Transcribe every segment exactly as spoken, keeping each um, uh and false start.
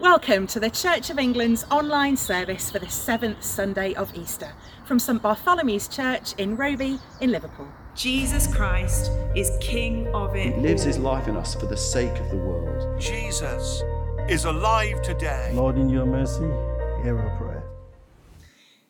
Welcome to the Church of England's online service for the seventh Sunday of Easter from St Bartholomew's Church in Roby in Liverpool. Jesus Christ is King of it. He lives his life in us for the sake of the world. Jesus is alive today. Lord, in your mercy, hear our prayer.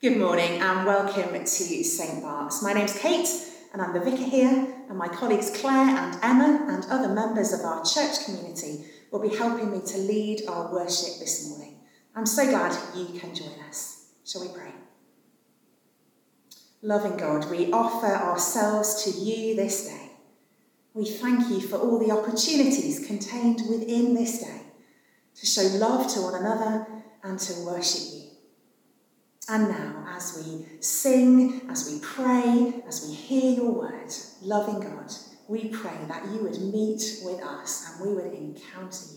Good morning and welcome to St Bart's. My name's Kate and I'm the vicar here, and my colleagues Claire and Emma and other members of our church community will be helping me to lead our worship this morning. I'm so glad you can join us. Shall we pray? Loving God, we offer ourselves to you this day. We thank you for all the opportunities contained within this day to show love to one another and to worship you. And now, as we sing, as we pray, as we hear your word, loving God, we pray that you would meet with us and we would encounter you.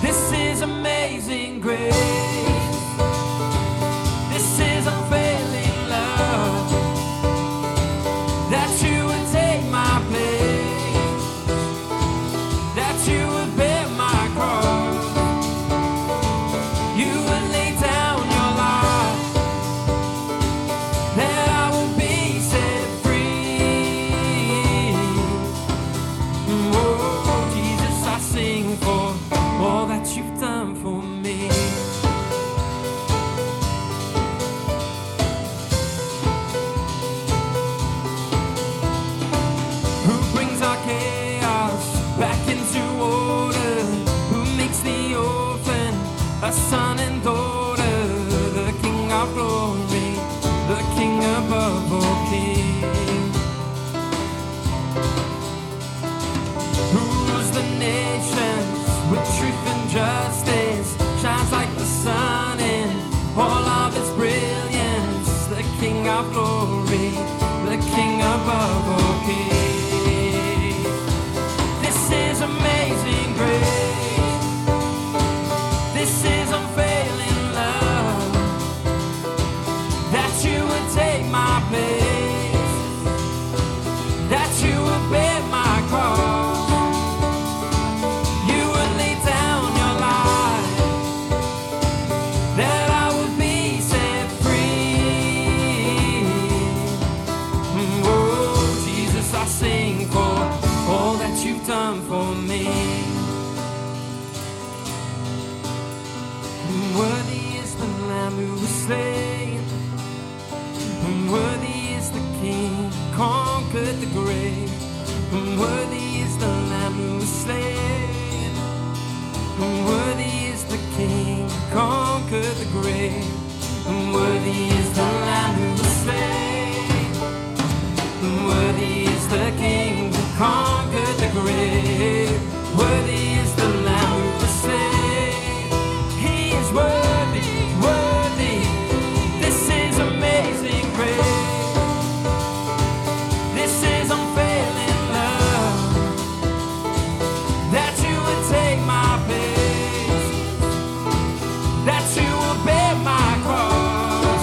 This is amazing grace. This is unfailing love, that you would take my place, that you would bear my cross, you would lay down your life, that I would be set free. Oh, Jesus, I sing for all that you've done for me. Who brings our chaos back into order, who makes the orphan a son and daughter, the King of glory, the King above all kings, who rules the nation with truth and justice, shines like the sun in all of its brilliance, the King of glory, the King above all kings. This is amazing grace. This is unfailing love, that you would take my place, that you would bear my cross, done for me. And worthy is the Lamb who was slain, and worthy is the King who conquered the grave, and worthy is the Lamb who was slain, and worthy is the King who conquered the grave, and worthy is the Lamb who was slain, and worthy is the King who conquered the grave. Worthy is the Lamb who was slain. He is worthy, worthy. This is amazing grace. This is unfailing love, that you would take my place, that you would bear my cross,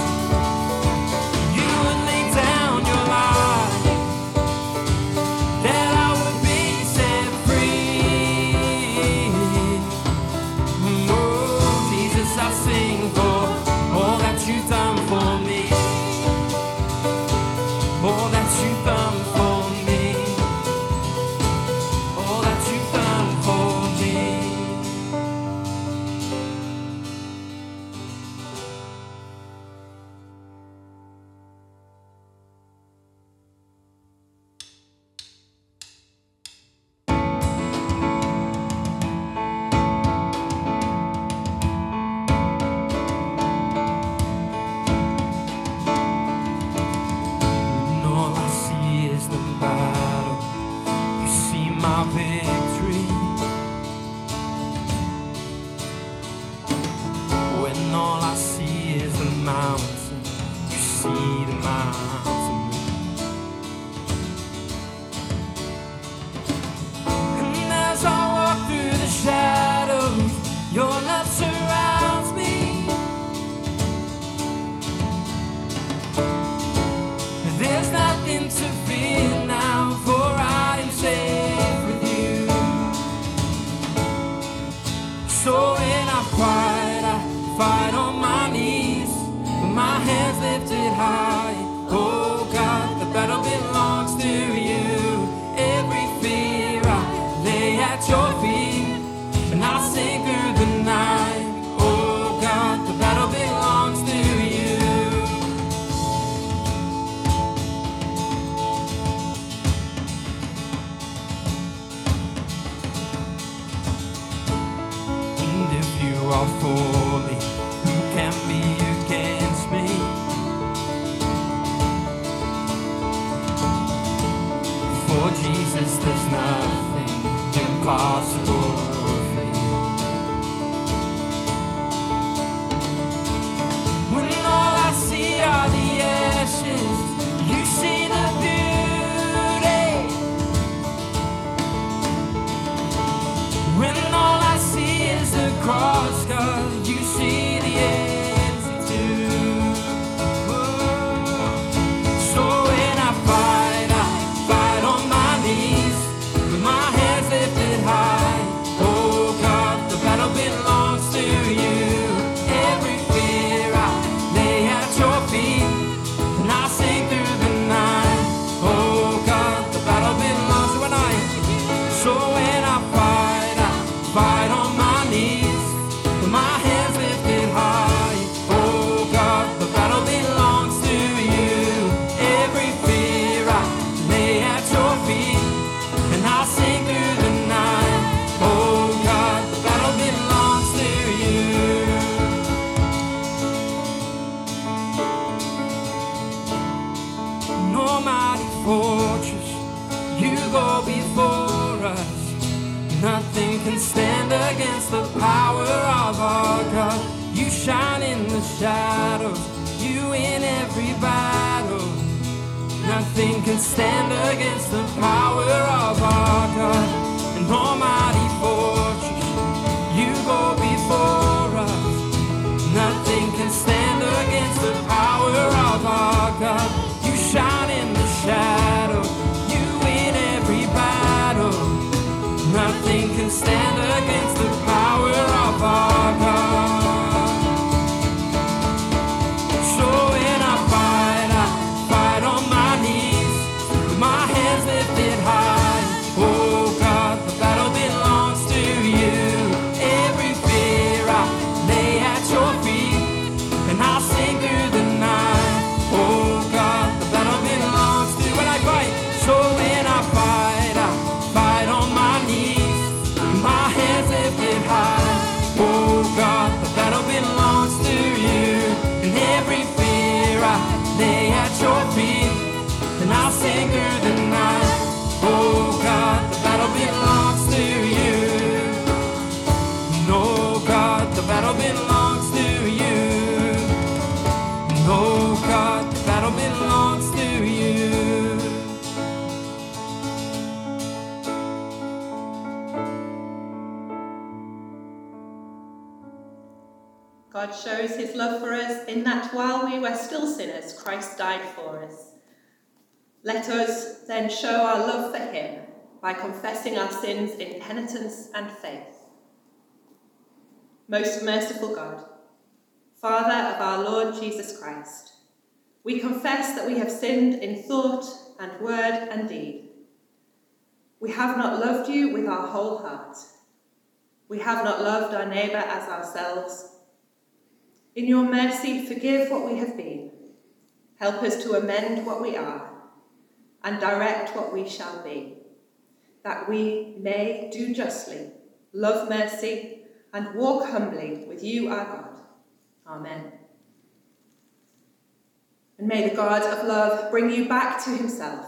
see the mountain. And as I walk through the shadows, your love surrounds me. There's nothing to fear now, for I am safe with you. So when I fight, I fight on my knees, with my hands lifted high. Oh God, the battle belongs to you. Every fear I lay at your feet, and I'll sing through the night. For me, who can be against me? For Jesus, there's nothing impossible for you. When all I see are the ashes, you see the beauty. When all I see is the cross, shadows, you in every battle. Nothing can stand against the power of our God. An almighty fortress, you go before us. Nothing can stand against the power of our God. You shine in the shadow, you in every battle. Nothing can stand against the power of our God. God shows his love for us in that while we were still sinners, Christ died for us. Let us then show our love for him by confessing our sins in penitence and faith. Most merciful God, Father of our Lord Jesus Christ, we confess that we have sinned in thought and word and deed. We have not loved you with our whole heart. We have not loved our neighbour as ourselves. In your mercy, forgive what we have been. Help us to amend what we are and direct what we shall be, that we may do justly, love mercy, and walk humbly with you, our God. Amen. And may the God of love bring you back to himself,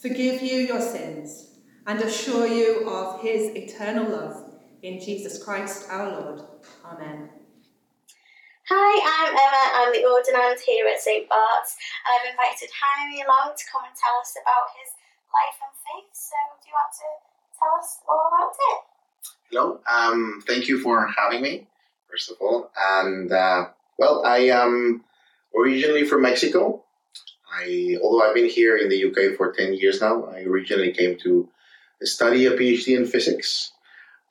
forgive you your sins, and assure you of his eternal love in Jesus Christ our Lord. Amen. Hi, I'm Emma. I'm the Ordinand here at St Bart's, and I've invited Jaime along to come and tell us about his life and faith. So, do you want to tell us all about it? Hello. Um, thank you for having me, first of all. And uh, well, I am originally from Mexico. I, although I've been here in the U K for ten years now, I originally came to study a PhD in physics,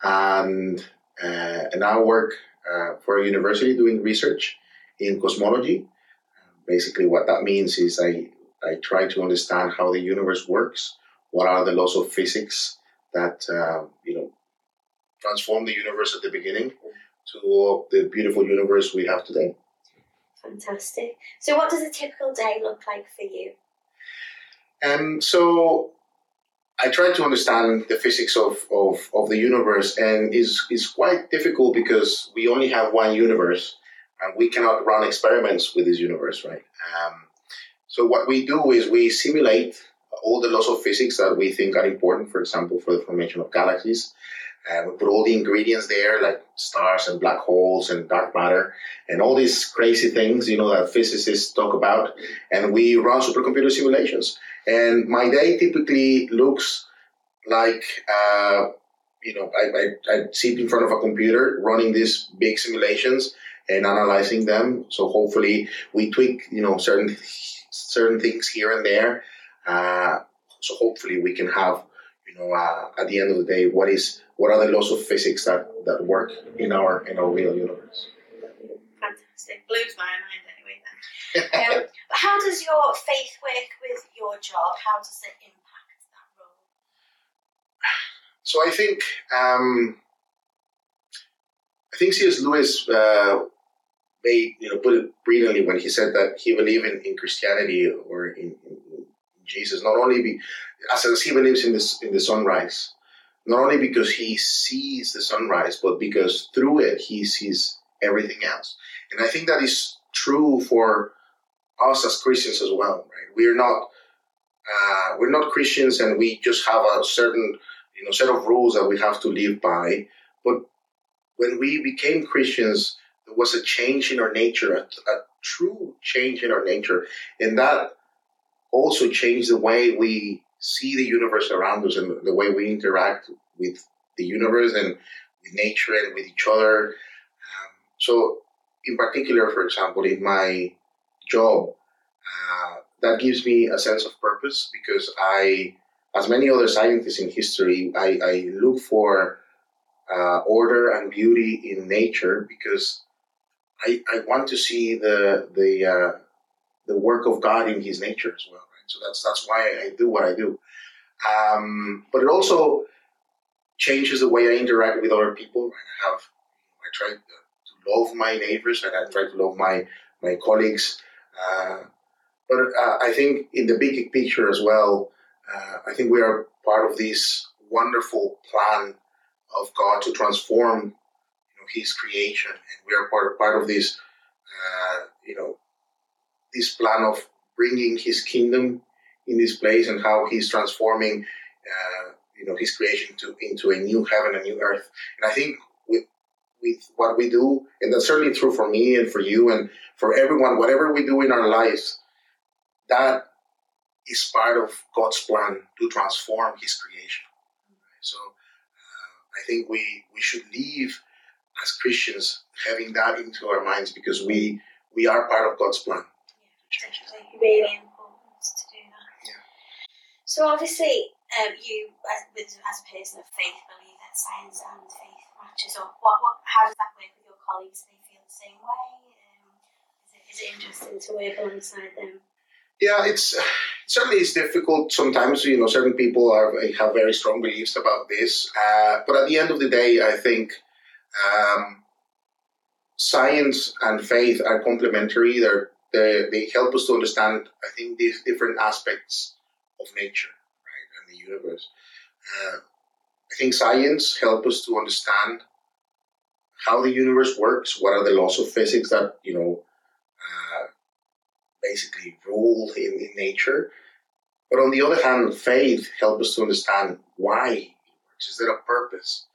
and uh, and now work. Uh, for a university doing research in cosmology. Uh, basically what that means is I, I try to understand how the universe works, what are the laws of physics that, uh, you know, transform the universe at the beginning to the beautiful universe we have today. Fantastic. So what does a typical day look like for you? Um, so I try to understand the physics of, of, of the universe, and it's, it's quite difficult because we only have one universe and we cannot run experiments with this universe, right? Um, so what we do is we simulate all the laws of physics that we think are important, for example, for the formation of galaxies. Uh, we put all the ingredients there, like stars and black holes and dark matter and all these crazy things, you know, that physicists talk about. And we run supercomputer simulations. And my day typically looks like, uh, you know, I, I, I sit in front of a computer running these big simulations and analyzing them. So hopefully we tweak, you know, certain certain things here and there. Uh, so hopefully we can have, you know, uh, at the end of the day, what is what are the laws of physics that, that work in our in our real universe? Fantastic. Blows my mind anyway then. Um, how does your faith work with your job? How does it impact that role? So I think um, I think C S Lewis uh, made, you know, put it brilliantly when he said that he believed in, in Christianity or in, in Jesus, not only be, as, as he believes in this in the sunrise, not only because he sees the sunrise, but because through it he sees everything else. And I think that is true for us as Christians as well, right? We're not uh, we're not Christians, and we just have a certain you know set of rules that we have to live by. But when we became Christians, there was a change in our nature, a, a true change in our nature, and that also changed the way we see the universe around us and the way we interact with the universe and with nature and with each other. Um, so in particular, for example, in my job, uh, that gives me a sense of purpose because I, as many other scientists in history, I, I look for uh, order and beauty in nature because I, I want to see the the uh, the work of God in his nature as well. So that's that's why I do what I do. Um, but it also changes the way I interact with other people. I have I try to love my neighbors and I try to love my my colleagues. Uh, but uh, I think in the big picture as well, uh, I think we are part of this wonderful plan of God to transform you know, His creation, and we are part part of this uh, you know this plan of bringing His kingdom in this place and how He's transforming, uh, you know, His creation to into a new heaven, a new earth. And I think with with what we do, and that's certainly true for me and for you and for everyone, whatever we do in our lives, that is part of God's plan to transform His creation. So uh, I think we we should live as Christians having that into our minds because we we are part of God's plan. Definitely, really important to do that. Yeah. So obviously, um, you as, as a person of faith believe that science and faith matches up. What, what, how does that work with your colleagues? Do they feel the same way? Um, is, it, is it interesting to work alongside them? Yeah, it's uh, certainly it's difficult sometimes. You know, certain people are, have very strong beliefs about this. Uh, but at the end of the day, I think um, science and faith are complementary. They're They, they help us to understand, I think, these different aspects of nature, right, and the universe. Uh, I think science helps us to understand how the universe works, what are the laws of physics that, you know, uh, basically rule in, in nature. But on the other hand, faith helps us to understand why it works. Is there a purpose?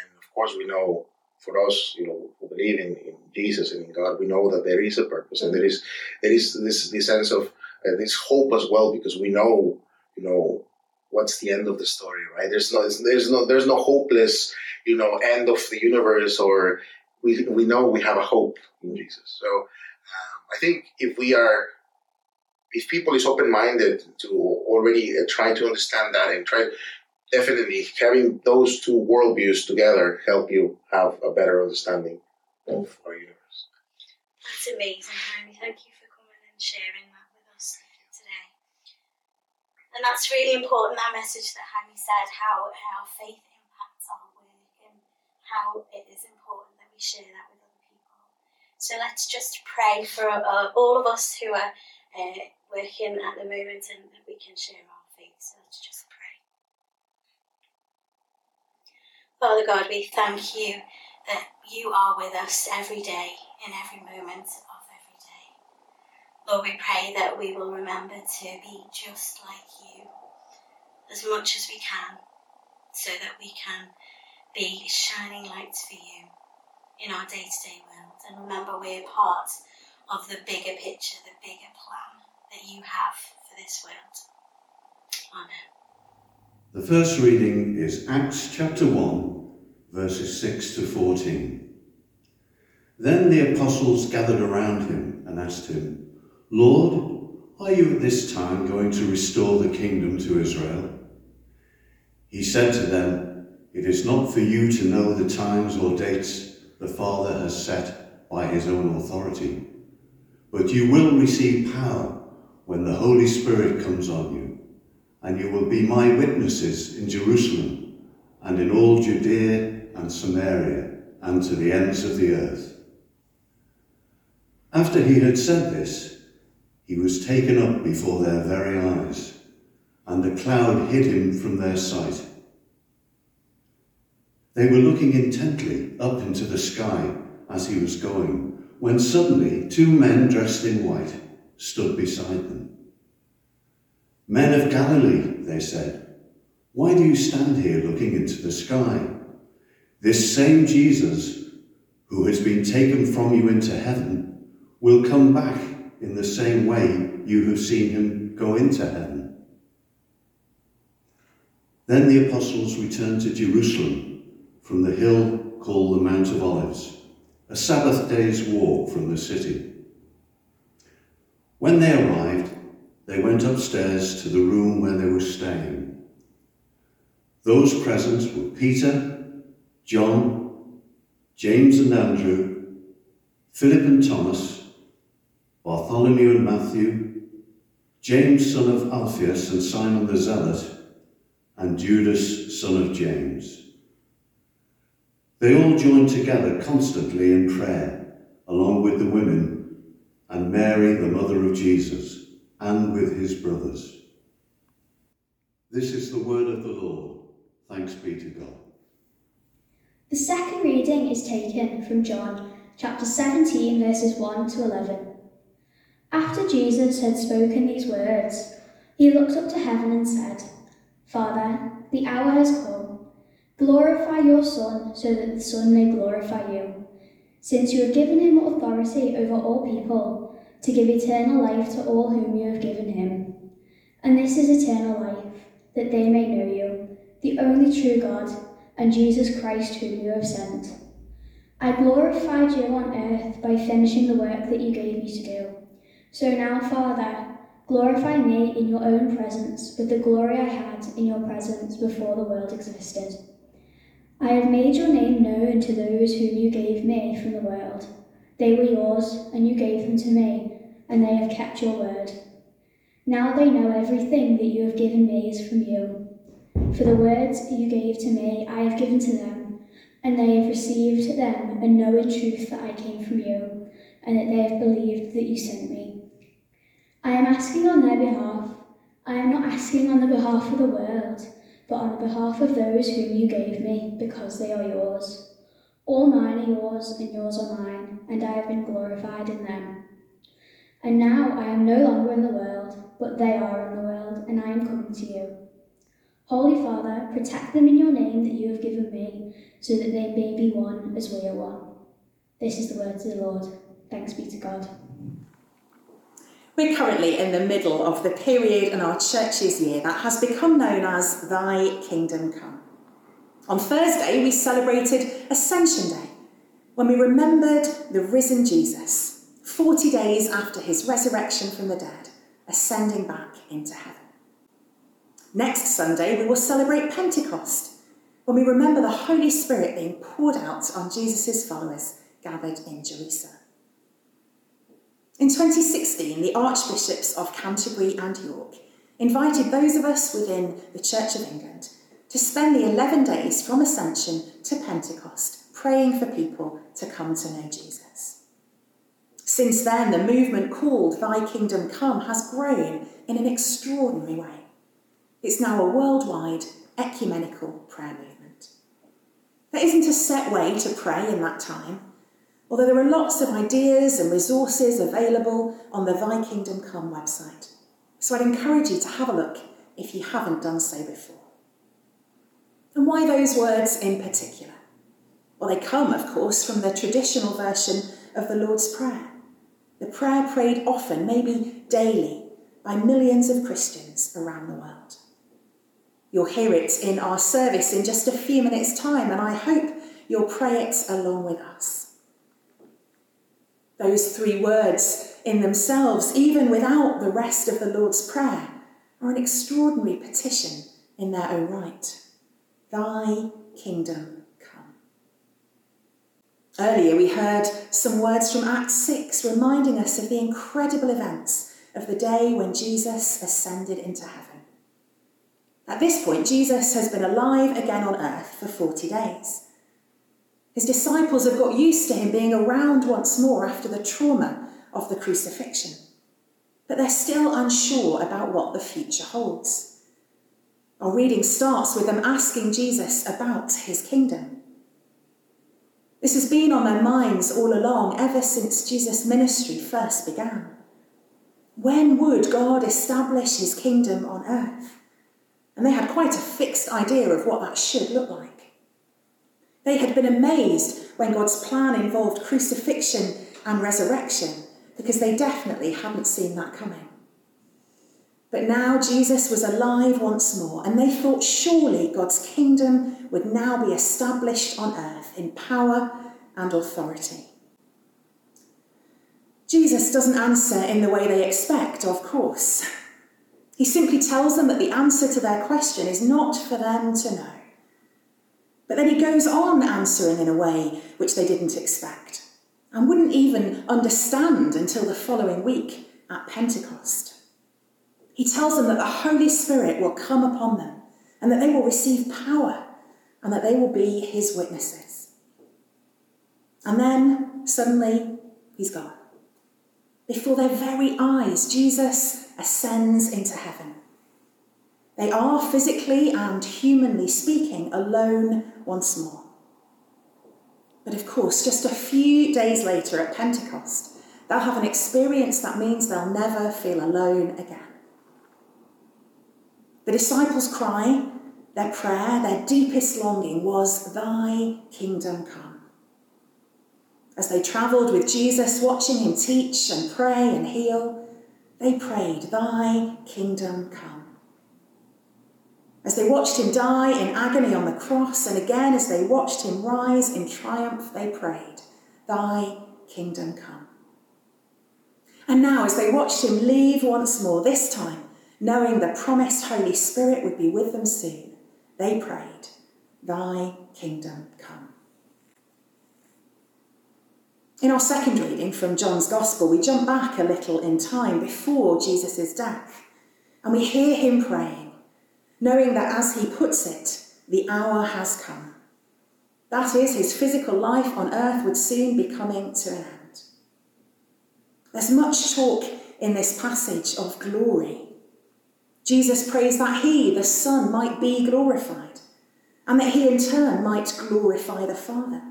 And of course, we know for us, you know, who believe in, in Jesus and in God, we know that there is a purpose, and there is there is this, this sense of uh, this hope as well, because we know, you know, what's the end of the story, right? There's no there's no there's no hopeless, you know, end of the universe, or we we know we have a hope in Jesus. So um, I think if we are if people is open minded to already uh, try to understand that and try. Definitely, having those two worldviews together help you have a better understanding of our universe. That's amazing, Jaime. Thank you for coming and sharing that with us today. And that's really important, that message that Jaime said, how, how faith impacts our work and how it is important that we share that with other people. So let's just pray for uh, all of us who are uh, working at the moment, and that we can share our faith. So let's just pray. Father God, we thank you that you are with us every day, in every moment of every day. Lord, we pray that we will remember to be just like you as much as we can, so that we can be shining lights for you in our day-to-day world. And remember, we're part of the bigger picture, the bigger plan that you have for this world. Amen. The first reading is Acts chapter one, verses six to fourteen. Then the apostles gathered around him and asked him, "Lord, are you at this time going to restore the kingdom to Israel?" He said to them, "It is not for you to know the times or dates the Father has set by his own authority, but you will receive power when the Holy Spirit comes on you. And you will be my witnesses in Jerusalem and in all Judea and Samaria and to the ends of the earth." After he had said this, he was taken up before their very eyes, and the cloud hid him from their sight. They were looking intently up into the sky as he was going, when suddenly two men dressed in white stood beside them. "Men of Galilee," they said, "why do you stand here looking into the sky? This same Jesus, who has been taken from you into heaven, will come back in the same way you have seen him go into heaven." Then the apostles returned to Jerusalem from the hill called the Mount of Olives, a Sabbath day's walk from the city. When they arrived, they went upstairs to the room where they were staying. Those present were Peter, John, James and Andrew, Philip and Thomas, Bartholomew and Matthew, James son of Alphaeus and Simon the Zealot, and Judas son of James. They all joined together constantly in prayer, along with the women and Mary, the mother of Jesus, and with his brothers. This is the word of the Lord. Thanks be to God. The second reading is taken from John chapter seventeen, verses one to eleven. After Jesus had spoken these words, he looked up to heaven and said, "Father, the hour has come. Glorify your Son, so that the Son may glorify you, since you have given him authority over all people, to give eternal life to all whom you have given him. And this is eternal life, that they may know you, the only true God, and Jesus Christ whom you have sent. I glorified you on earth by finishing the work that you gave me to do. So now, Father, glorify me in your own presence with the glory I had in your presence before the world existed. I have made your name known to those whom you gave me from the world. They were yours, and you gave them to me, and they have kept your word. Now they know everything that you have given me is from you. For the words you gave to me I have given to them, and they have received them and know in truth that I came from you, and that they have believed that you sent me. I am asking on their behalf. I am not asking on the behalf of the world, but on the behalf of those whom you gave me, because they are yours. All mine are yours, and yours are mine, and I have been glorified in them. And now I am no longer in the world, but they are in the world, and I am coming to you. Holy Father, protect them in your name that you have given me, so that they may be one as we are one. This is the word of the Lord. Thanks be to God. We're currently in the middle of the period in our church's year that has become known as Thy Kingdom Come. On Thursday, we celebrated Ascension Day, when we remembered the risen Jesus, forty days after his resurrection from the dead, ascending back into heaven. Next Sunday, we will celebrate Pentecost, when we remember the Holy Spirit being poured out on Jesus' followers gathered in Jerusalem. In twenty sixteen, the Archbishops of Canterbury and York invited those of us within the Church of England to spend the eleven days from Ascension to Pentecost praying for people to come to know Jesus. Since then, the movement called Thy Kingdom Come has grown in an extraordinary way. It's now a worldwide ecumenical prayer movement. There isn't a set way to pray in that time, although there are lots of ideas and resources available on the Thy Kingdom Come website. So I'd encourage you to have a look if you haven't done so before. And why those words in particular? Well, they come, of course, from the traditional version of the Lord's Prayer, the prayer prayed often, maybe daily, by millions of Christians around the world. You'll hear it in our service in just a few minutes' time, and I hope you'll pray it along with us. Those three words in themselves, even without the rest of the Lord's Prayer, are an extraordinary petition in their own right. Thy kingdom come. Earlier we heard some words from Acts six reminding us of the incredible events of the day when Jesus ascended into heaven. At this point, Jesus has been alive again on earth for forty days. His disciples have got used to him being around once more after the trauma of the crucifixion, but they're still unsure about what the future holds. Our reading starts with them asking Jesus about his kingdom. This has been on their minds all along, ever since Jesus' ministry first began. When would God establish his kingdom on earth? And they had quite a fixed idea of what that should look like. They had been amazed when God's plan involved crucifixion and resurrection, because they definitely hadn't seen that coming. But now Jesus was alive once more, and they thought surely God's kingdom would now be established on earth in power and authority. Jesus doesn't answer in the way they expect, of course. He simply tells them that the answer to their question is not for them to know. But then he goes on answering in a way which they didn't expect and wouldn't even understand until the following week at Pentecost. He tells them that the Holy Spirit will come upon them and that they will receive power and that they will be his witnesses. And then suddenly he's gone. Before their very eyes, Jesus ascends into heaven. They are physically and humanly speaking alone once more. But of course, just a few days later at Pentecost, they'll have an experience that means they'll never feel alone again. The disciples' cry, their prayer, their deepest longing was, Thy kingdom come. As they travelled with Jesus, watching him teach and pray and heal, they prayed, Thy kingdom come. As they watched him die in agony on the cross, and again as they watched him rise in triumph, they prayed, Thy kingdom come. And now as they watched him leave once more, this time knowing the promised Holy Spirit would be with them soon, they prayed, Thy kingdom come. In our second reading from John's Gospel, we jump back a little in time before Jesus' death, and we hear him praying, knowing that as he puts it, the hour has come. That is, his physical life on earth would soon be coming to an end. There's much talk in this passage of glory. Jesus prays that he, the Son, might be glorified, and that he in turn might glorify the Father.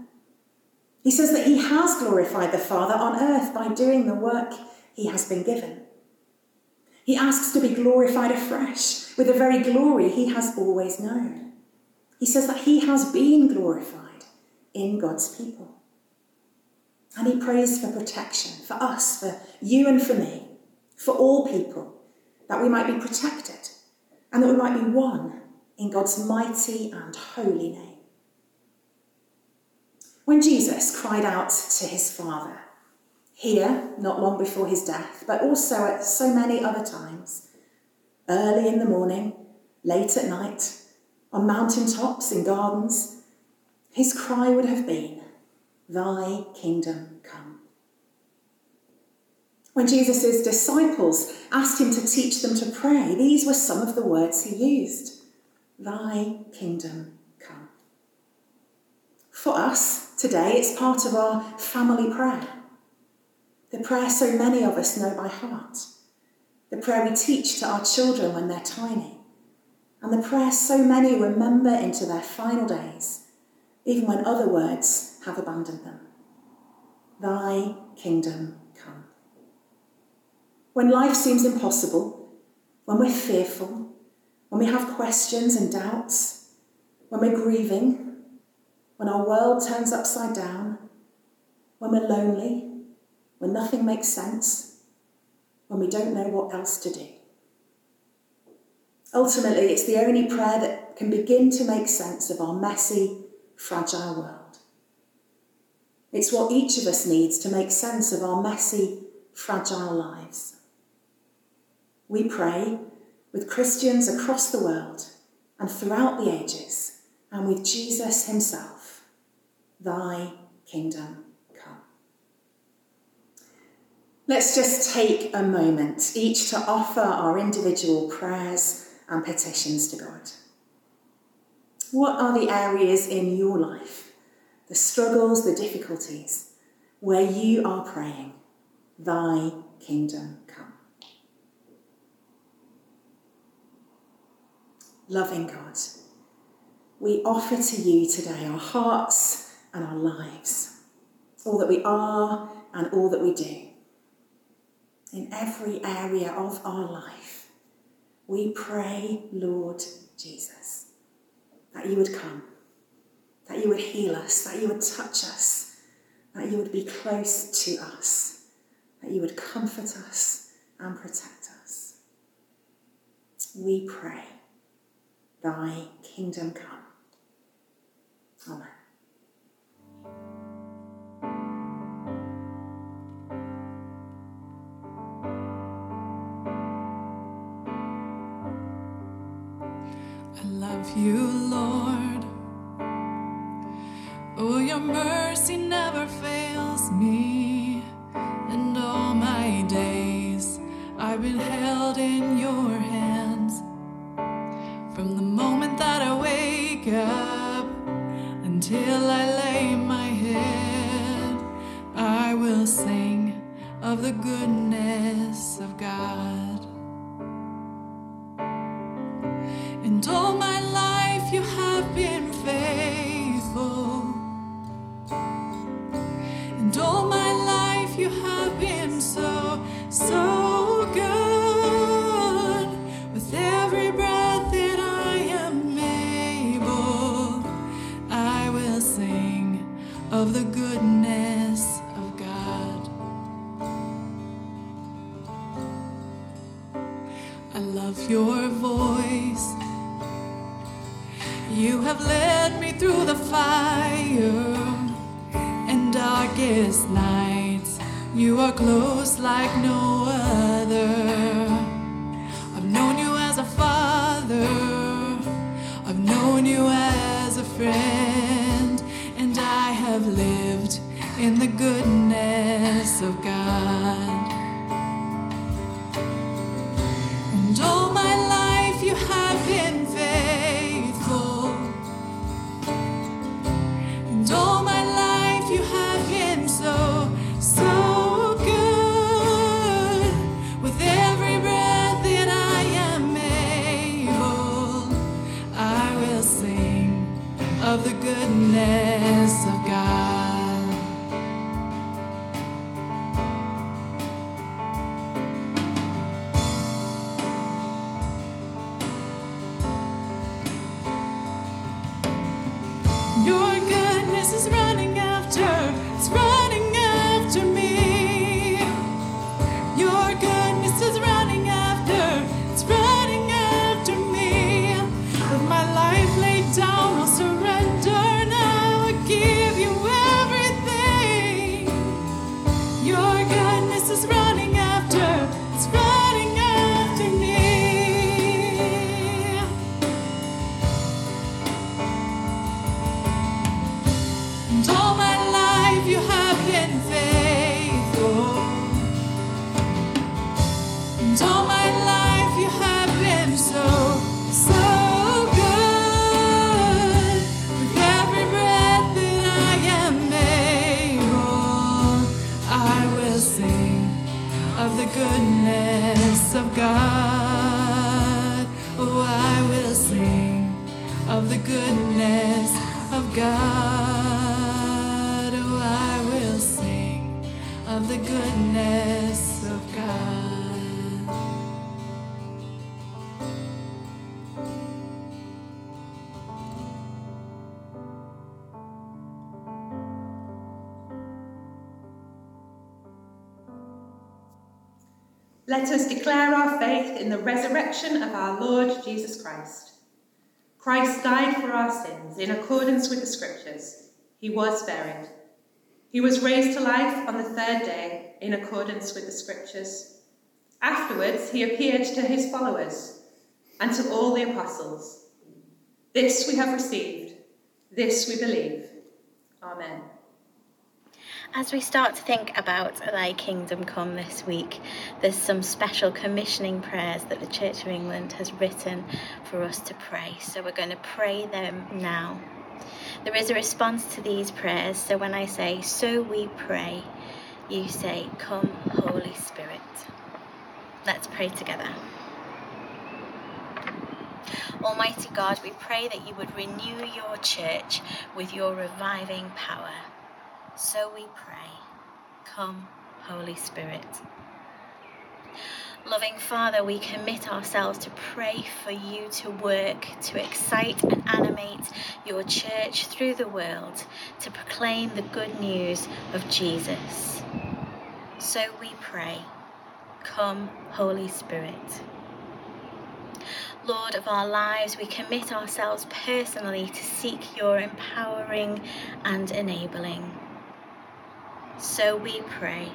He says that he has glorified the Father on earth by doing the work he has been given. He asks to be glorified afresh with the very glory he has always known. He says that he has been glorified in God's people. And he prays for protection, for us, for you and for me, for all people, that we might be protected and that we might be one in God's mighty and holy name. When Jesus cried out to his Father, here, not long before his death, but also at so many other times, early in the morning, late at night, on mountaintops, in gardens, his cry would have been, Thy kingdom come. When Jesus' disciples asked him to teach them to pray, these were some of the words he used. Thy kingdom come. For us today, it's part of our family prayer. The prayer so many of us know by heart. The prayer we teach to our children when they're tiny. And the prayer so many remember into their final days, even when other words have abandoned them. Thy kingdom come. When life seems impossible, when we're fearful, when we have questions and doubts, when we're grieving, when our world turns upside down, when we're lonely, when nothing makes sense, when we don't know what else to do. Ultimately, it's the only prayer that can begin to make sense of our messy, fragile world. It's what each of us needs to make sense of our messy, fragile lives. We pray with Christians across the world and throughout the ages, and with Jesus himself, Thy kingdom come. Let's just take a moment each to offer our individual prayers and petitions to God. What are the areas in your life, the struggles, the difficulties, where you are praying, Thy kingdom come? Loving God, we offer to you today our hearts and our lives, all that we are and all that we do. In every area of our life, we pray, Lord Jesus, that you would come, that you would heal us, that you would touch us, that you would be close to us, that you would comfort us and protect us. We pray, Thy kingdom come. Amen. You, Lord, oh, your mercy never fails me, and all my days I've been held in your hands. From the moment that I wake up until I lay my head, I will sing of the goodness of God. And all my you have been faithful, and all my life you have been so, so good. With every breath that I am able, I will sing of the goodness of God. I love your voice. You have led me through the fire and darkest nights. You are close like no other. I've known you as a father. I've known you as a friend. And I have lived in the goodness of God. And all my life you have been faithful. And all my life you have been so, so good. With every Let us declare our faith in the resurrection of our Lord Jesus Christ. Christ died for our sins in accordance with the Scriptures. He was buried. He was raised to life on the third day in accordance with the Scriptures. Afterwards, he appeared to his followers and to all the apostles. This we have received. This we believe. Amen. As we start to think about Thy Kingdom Come this week, there's some special commissioning prayers that the Church of England has written for us to pray. So we're going to pray them now. There is a response to these prayers. So when I say, so we pray, you say, come, Holy Spirit. Let's pray together. Almighty God, we pray that you would renew your church with your reviving power. So we pray, come, Holy Spirit. Loving Father, we commit ourselves to pray for you to work, to excite and animate your church through the world, to proclaim the good news of Jesus. So we pray, come, Holy Spirit. Lord of our lives, we commit ourselves personally to seek your empowering and enabling. So we pray,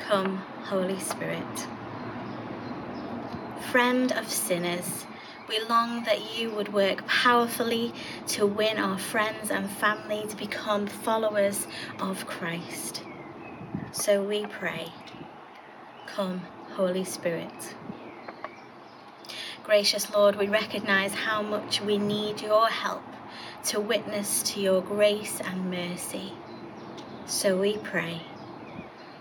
come, Holy Spirit. Friend of sinners, we long that you would work powerfully to win our friends and family to become followers of Christ. So we pray, come, Holy Spirit. Gracious Lord, we recognise how much we need your help to witness to your grace and mercy. So we pray,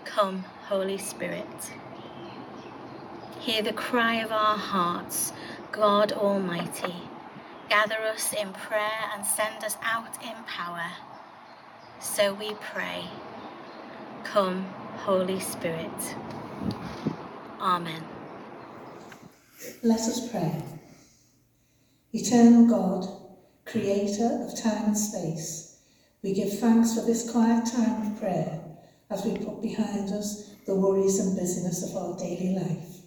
come, Holy Spirit. Hear the cry of our hearts, God Almighty. Gather us in prayer and send us out in power. So we pray, come, Holy Spirit. Amen. Let us pray. Eternal God, creator of time and space, we give thanks for this quiet time of prayer as we put behind us the worries and busyness of our daily life.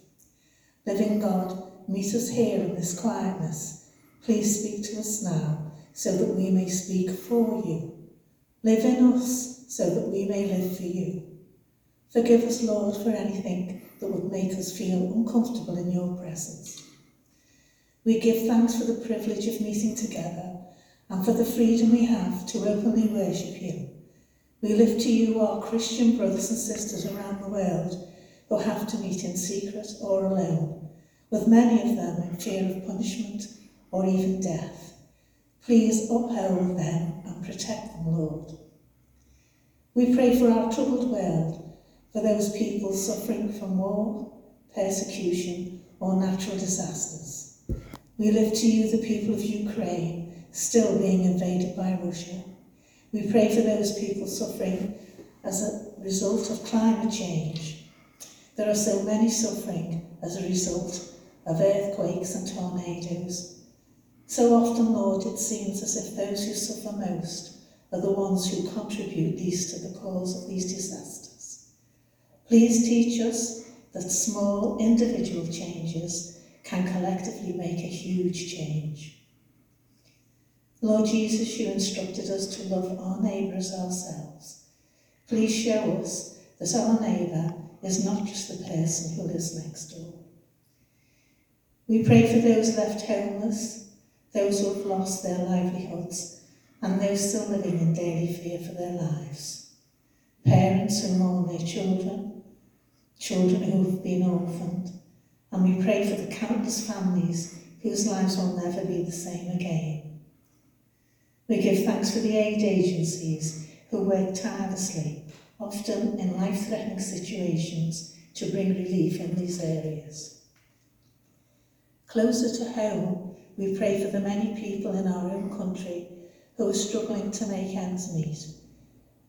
Living God, meet us here in this quietness. Please speak to us now so that we may speak for you. Live in us so that we may live for you. Forgive us, Lord, for anything that would make us feel uncomfortable in your presence. We give thanks for the privilege of meeting together and for the freedom we have to openly worship you. We lift to you our Christian brothers and sisters around the world who have to meet in secret or alone, with many of them in fear of punishment or even death. Please uphold them and protect them, Lord. We pray for our troubled world, for those people suffering from war, persecution or natural disasters. We lift to you the people of Ukraine, still being invaded by Russia. We pray for those people suffering as a result of climate change. There are so many suffering as a result of earthquakes and tornadoes. So often, Lord, it seems as if those who suffer most are the ones who contribute least to the cause of these disasters. Please teach us that small individual changes can collectively make a huge change. Lord Jesus, you instructed us to love our neighbour as ourselves. Please show us that our neighbour is not just the person who lives next door. We pray for those left homeless, those who have lost their livelihoods, and those still living in daily fear for their lives. Parents who mourn their children, children who have been orphaned, and we pray for the countless families whose lives will never be the same again. We give thanks for the aid agencies who work tirelessly, often in life-threatening situations, to bring relief in these areas. Closer to home, we pray for the many people in our own country who are struggling to make ends meet.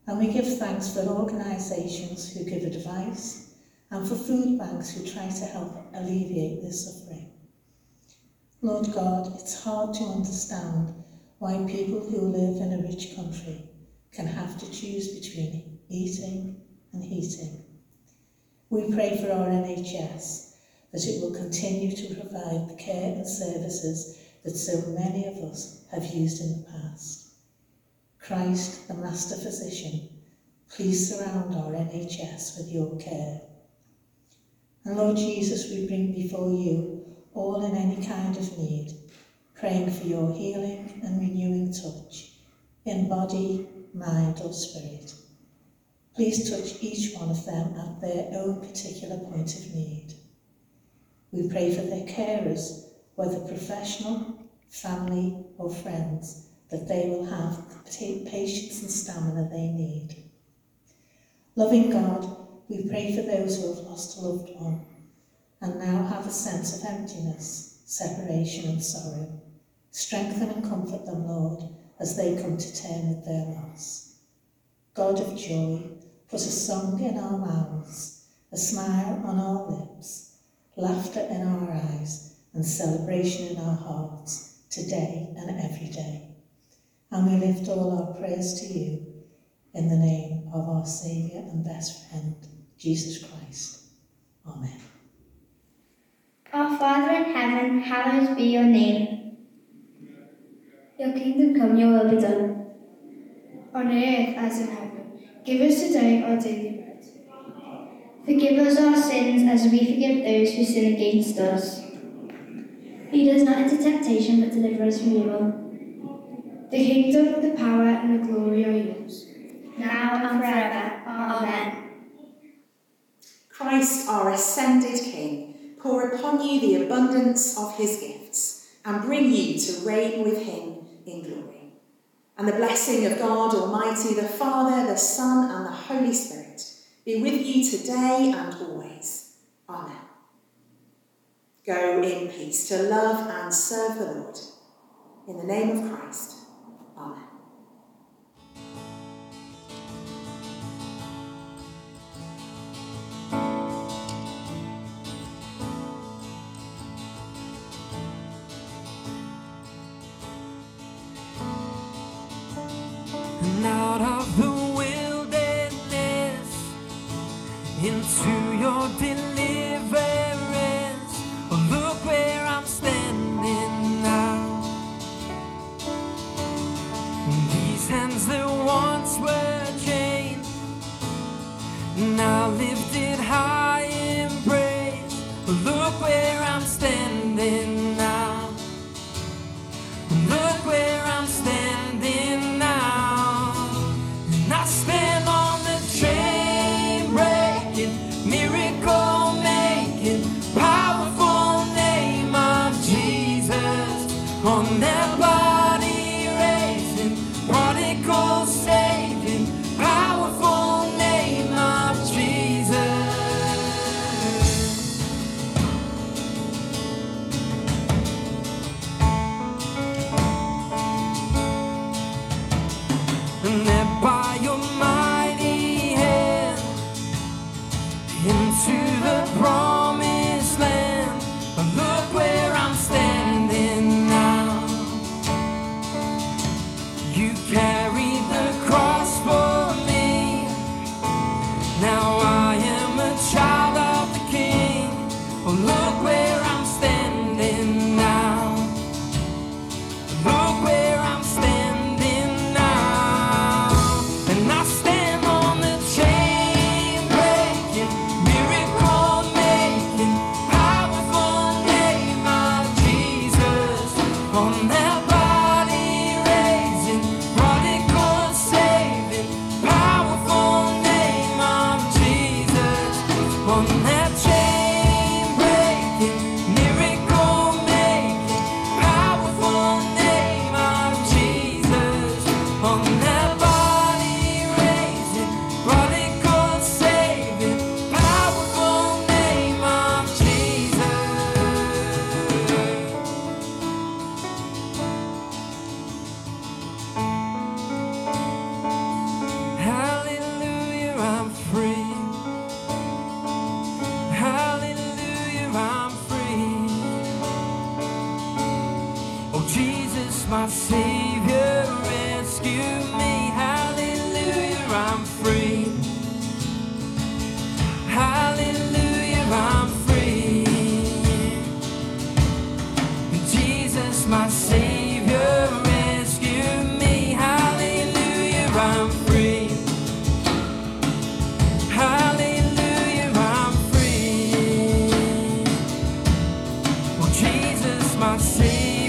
And we give thanks for organisations who give advice, and for food banks who try to help alleviate their suffering. Lord God, it's hard to understand why people who live in a rich country can have to choose between eating and heating. We pray for our N H S, that it will continue to provide the care and services that so many of us have used in the past. Christ, the Master Physician, please surround our N H S with your care. And Lord Jesus, we bring before you all in any kind of need, praying for your healing and renewing touch, in body, mind or spirit. Please touch each one of them at their own particular point of need. We pray for their carers, whether professional, family or friends, that they will have the patience and stamina they need. Loving God, we pray for those who have lost a loved one and now have a sense of emptiness, separation and sorrow. Strengthen and comfort them, Lord, as they come to term with their loss. God of joy, put a song in our mouths, a smile on our lips, laughter in our eyes and celebration in our hearts, today and every day. And we lift all our prayers to you in the name of our Saviour and best friend, Jesus Christ. Amen. Our Father in heaven, hallowed be your name. Your kingdom come, your will be done, on earth as in heaven. Give us today our daily bread. Forgive us our sins as we forgive those who sin against us. Lead us not into temptation, but deliver us from evil. The kingdom, the power, and the glory are yours, now and forever. Amen. Christ, our ascended King, pour upon you the abundance of his gifts and bring you to reign with him in glory. And the blessing of God Almighty, the Father, the Son, and the Holy Spirit be with you today and always. Amen. Go in peace to love and serve the Lord. In the name of Christ. Amen. Promised land, but look where I'm standing now. my Savior, rescue me. Hallelujah, I'm free. Hallelujah, I'm free. Jesus, my Savior, rescue me. Hallelujah, I'm free. Hallelujah, I'm free. Oh, Jesus, my Savior.